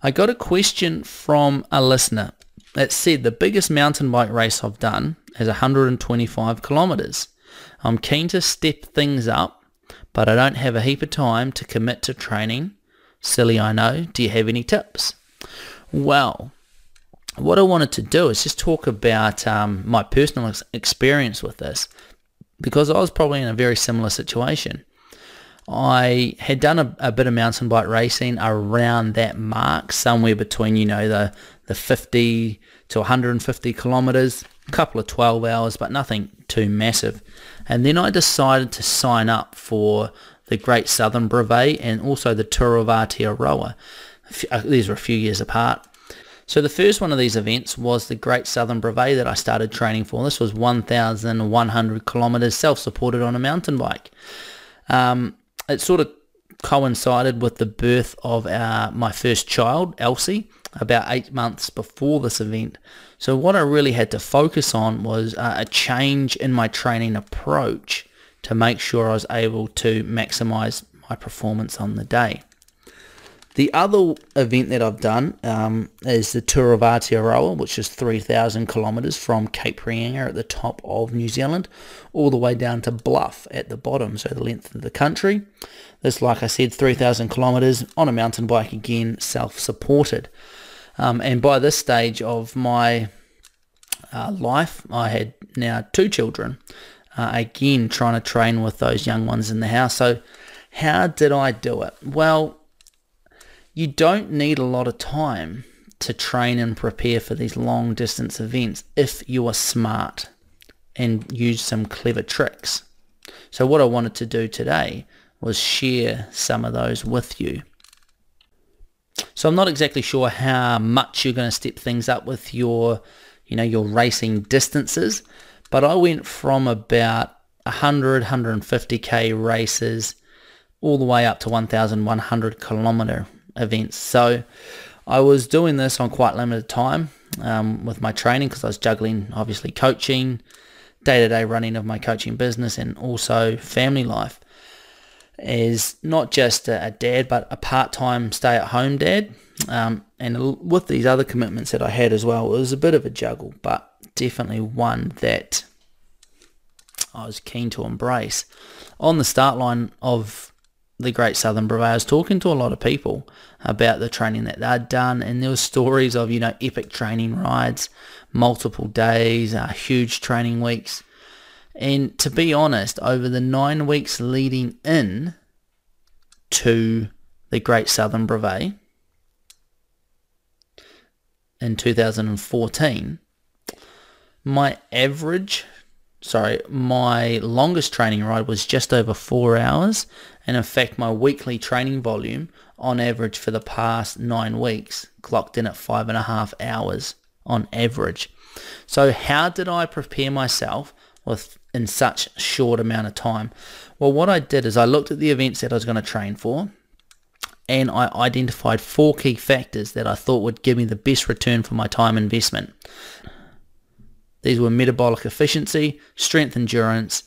I got a question from a listener that said, the biggest mountain bike race I've done is 125 kilometres. I'm keen to step things up, but I don't have a heap of time to commit to training. Silly, I know. Do you have any tips? Well, what I wanted to do is just talk about my personal experience with this, because I was probably in a very similar situation. I had done a bit of mountain bike racing around that mark, somewhere between, you know, the 50 to 150 kilometres, a couple of 12 hours, but nothing too massive. And then I decided to sign up for the Great Southern Brevet and also the Tour of Aotearoa. These were a few years apart. So the first one of these events was the Great Southern Brevet that I started training for. This was 1,100 kilometres self-supported on a mountain bike. It sort of coincided with the birth of my first child, Elsie, about 8 months before this event. So what I really had to focus on was a change in my training approach to make sure I was able to maximize my performance on the day. The other event that I've done is the Tour of Aotearoa, which is 3,000 kilometres from Cape Reinga at the top of New Zealand all the way down to Bluff at the bottom, so the length of the country. This, like I said, 3,000 kilometres on a mountain bike again, self-supported. And by this stage of my life, I had now 2 children, again trying to train with those young ones in the house. So how did I do it? Well, you don't need a lot of time to train and prepare for these long distance events if you are smart and use some clever tricks. So what I wanted to do today was share some of those with you. So I'm not exactly sure how much you're going to step things up with your, you know, your racing distances, but I went from about 100, 150k races all the way up to 1,100 kilometer events. So I was doing this on quite limited time with my training, because I was juggling obviously coaching, day-to-day running of my coaching business, and also family life as not just a dad but a part-time stay-at-home dad, and with these other commitments that I had as well. It was a bit of a juggle, but definitely one that I was keen to embrace. On the start line of the Great Southern Brevet, I was talking to a lot of people about the training that they'd done, and there were stories of, you know, epic training rides, multiple days, huge training weeks. And to be honest, over the 9 weeks leading in to the Great Southern Brevet in 2014, my longest training ride was just over 4 hours, and in fact my weekly training volume on average for the past 9 weeks clocked in at 5.5 hours on average. So how did I prepare myself in such short amount of time? Well, what I did is I looked at the events that I was going to train for, and I identified 4 key factors that I thought would give me the best return for my time investment. These were metabolic efficiency, strength endurance,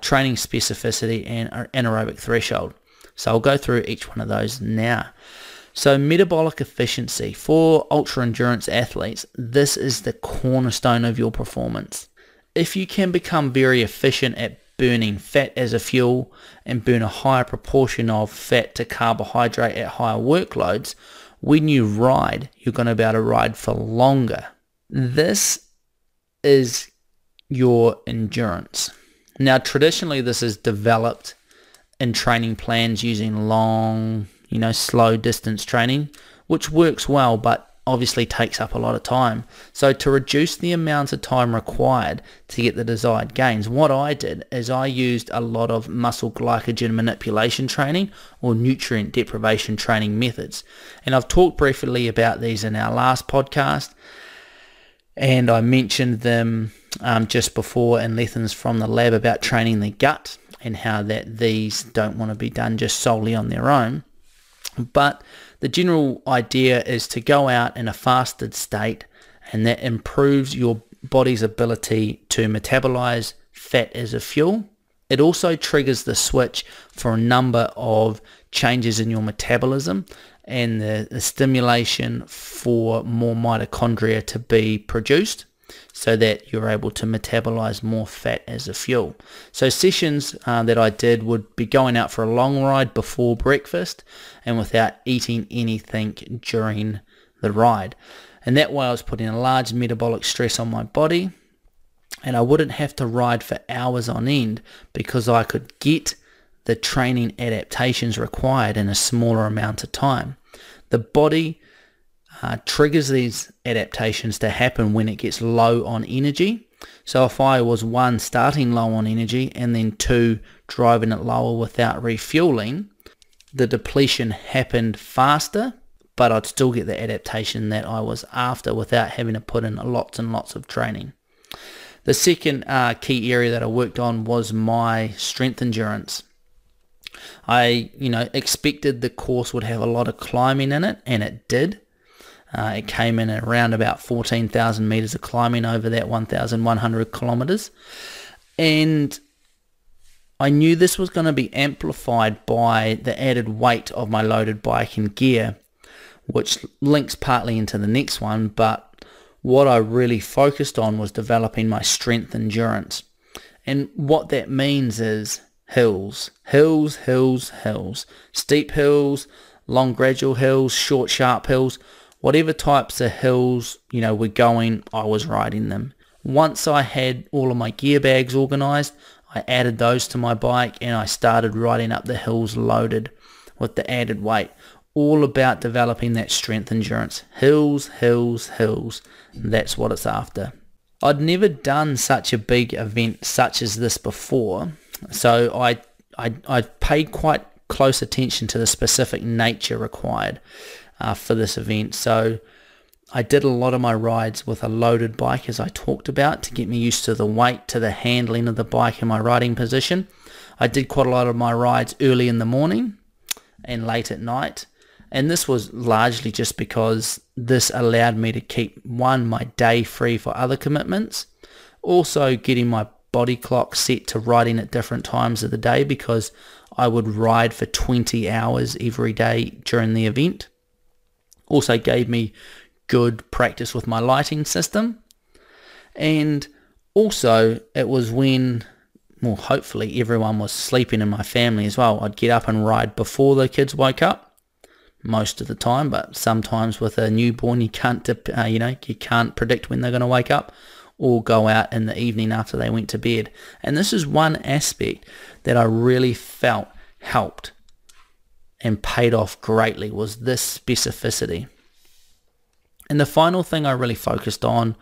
training specificity, and anaerobic threshold. So I'll go through each one of those now. So metabolic efficiency. For ultra endurance athletes, this is the cornerstone of your performance. If you can become very efficient at burning fat as a fuel and burn a higher proportion of fat to carbohydrate at higher workloads, when you ride, you're going to be able to ride for longer. This is your endurance. Now, traditionally this is developed in training plans using long, you know, slow distance training, which works well but obviously takes up a lot of time. So to reduce the amount of time required to get the desired gains, what I did is I used a lot of muscle glycogen manipulation training or nutrient deprivation training methods, and I've talked briefly about these in our last podcast, and I mentioned them just before in Lessons from the Lab about training the gut and how that these don't want to be done just solely on their own. But the general idea is to go out in a fasted state, and that improves your body's ability to metabolize fat as a fuel. It also triggers the switch for a number of changes in your metabolism, and the stimulation for more mitochondria to be produced so that you're able to metabolize more fat as a fuel. So sessions that I did would be going out for a long ride before breakfast and without eating anything during the ride. And that way I was putting a large metabolic stress on my body, and I wouldn't have to ride for hours on end because I could get the training adaptations required in a smaller amount of time. The body triggers these adaptations to happen when it gets low on energy. So if I was one, starting low on energy, and then two, driving it lower without refueling, the depletion happened faster, but I'd still get the adaptation that I was after without having to put in lots and lots of training. The second key area that I worked on was my strength endurance. I, expected the course would have a lot of climbing in it, and it did. It came in at around about 14,000 meters of climbing over that 1,100 kilometers. And I knew this was going to be amplified by the added weight of my loaded bike and gear, which links partly into the next one. But what I really focused on was developing my strength endurance. And what that means is hills, hills, hills, hills, steep hills, long gradual hills, short sharp hills, whatever types of hills, were going, I was riding them. Once I had all of my gear bags organized, I added those to my bike and I started riding up the hills loaded with the added weight. All about developing that strength endurance. Hills, hills, hills. That's what it's after. I'd never done such a big event such as this before, so I paid quite close attention to the specific nature required for this event. So I did a lot of my rides with a loaded bike, as I talked about, to get me used to the weight, to the handling of the bike and my riding position. I did quite a lot of my rides early in the morning and late at night, and this was largely just because this allowed me to keep, one, my day free for other commitments, also getting my body clock set to riding at different times of the day, because I would ride for 20 hours every day during the event. Also gave me good practice with my lighting system, and also it was when, well, hopefully everyone was sleeping in my family as well. I'd get up and ride before the kids woke up most of the time, but sometimes with a newborn you can't you can't predict when they're going to wake up or go out in the evening after they went to bed. And this is one aspect that I really felt helped and paid off greatly, was this specificity. And the final thing I really focused on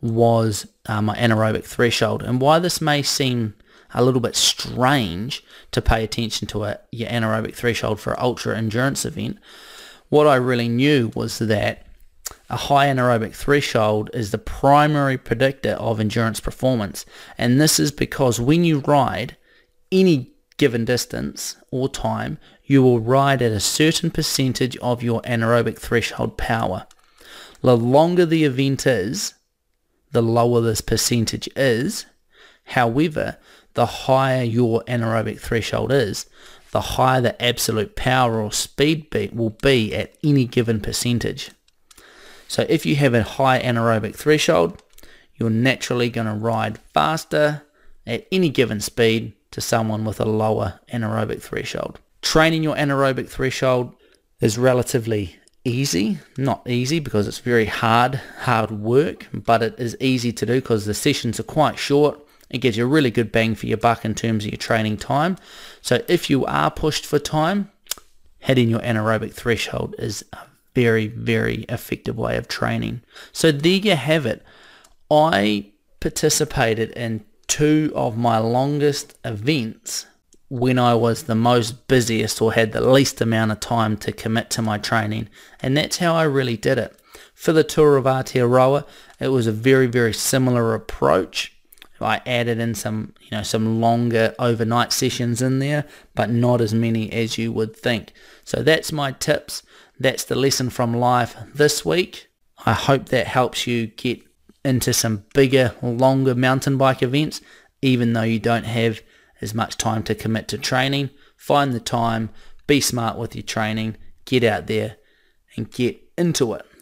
was my anaerobic threshold. And why this may seem a little bit strange to pay attention to your anaerobic threshold for an ultra endurance event, what I really knew was that a high anaerobic threshold is the primary predictor of endurance performance. And this is because when you ride any given distance or time, you will ride at a certain percentage of your anaerobic threshold power. The longer the event is, the lower this percentage is. However, the higher your anaerobic threshold is, the higher the absolute power or speed will be at any given percentage. So if you have a high anaerobic threshold, you're naturally going to ride faster at any given speed to someone with a lower anaerobic threshold. Training your anaerobic threshold is relatively easy. Not easy because it's very hard work, but it is easy to do because the sessions are quite short. It gives you a really good bang for your buck in terms of your training time. So if you are pushed for time, hitting your anaerobic threshold is a very, very effective way of training. So there you have it. I participated in two of my longest events when I was the most busiest or had the least amount of time to commit to my training. And that's how I really did it. For the Tour of Aotearoa, it was a very, very similar approach. I added in some, some longer overnight sessions in there, but not as many as you would think. So that's my tips. That's the lesson from life this week. I hope that helps you get into some bigger, longer mountain bike events, even though you don't have as much time to commit to training. Find the time, be smart with your training, get out there, and get into it.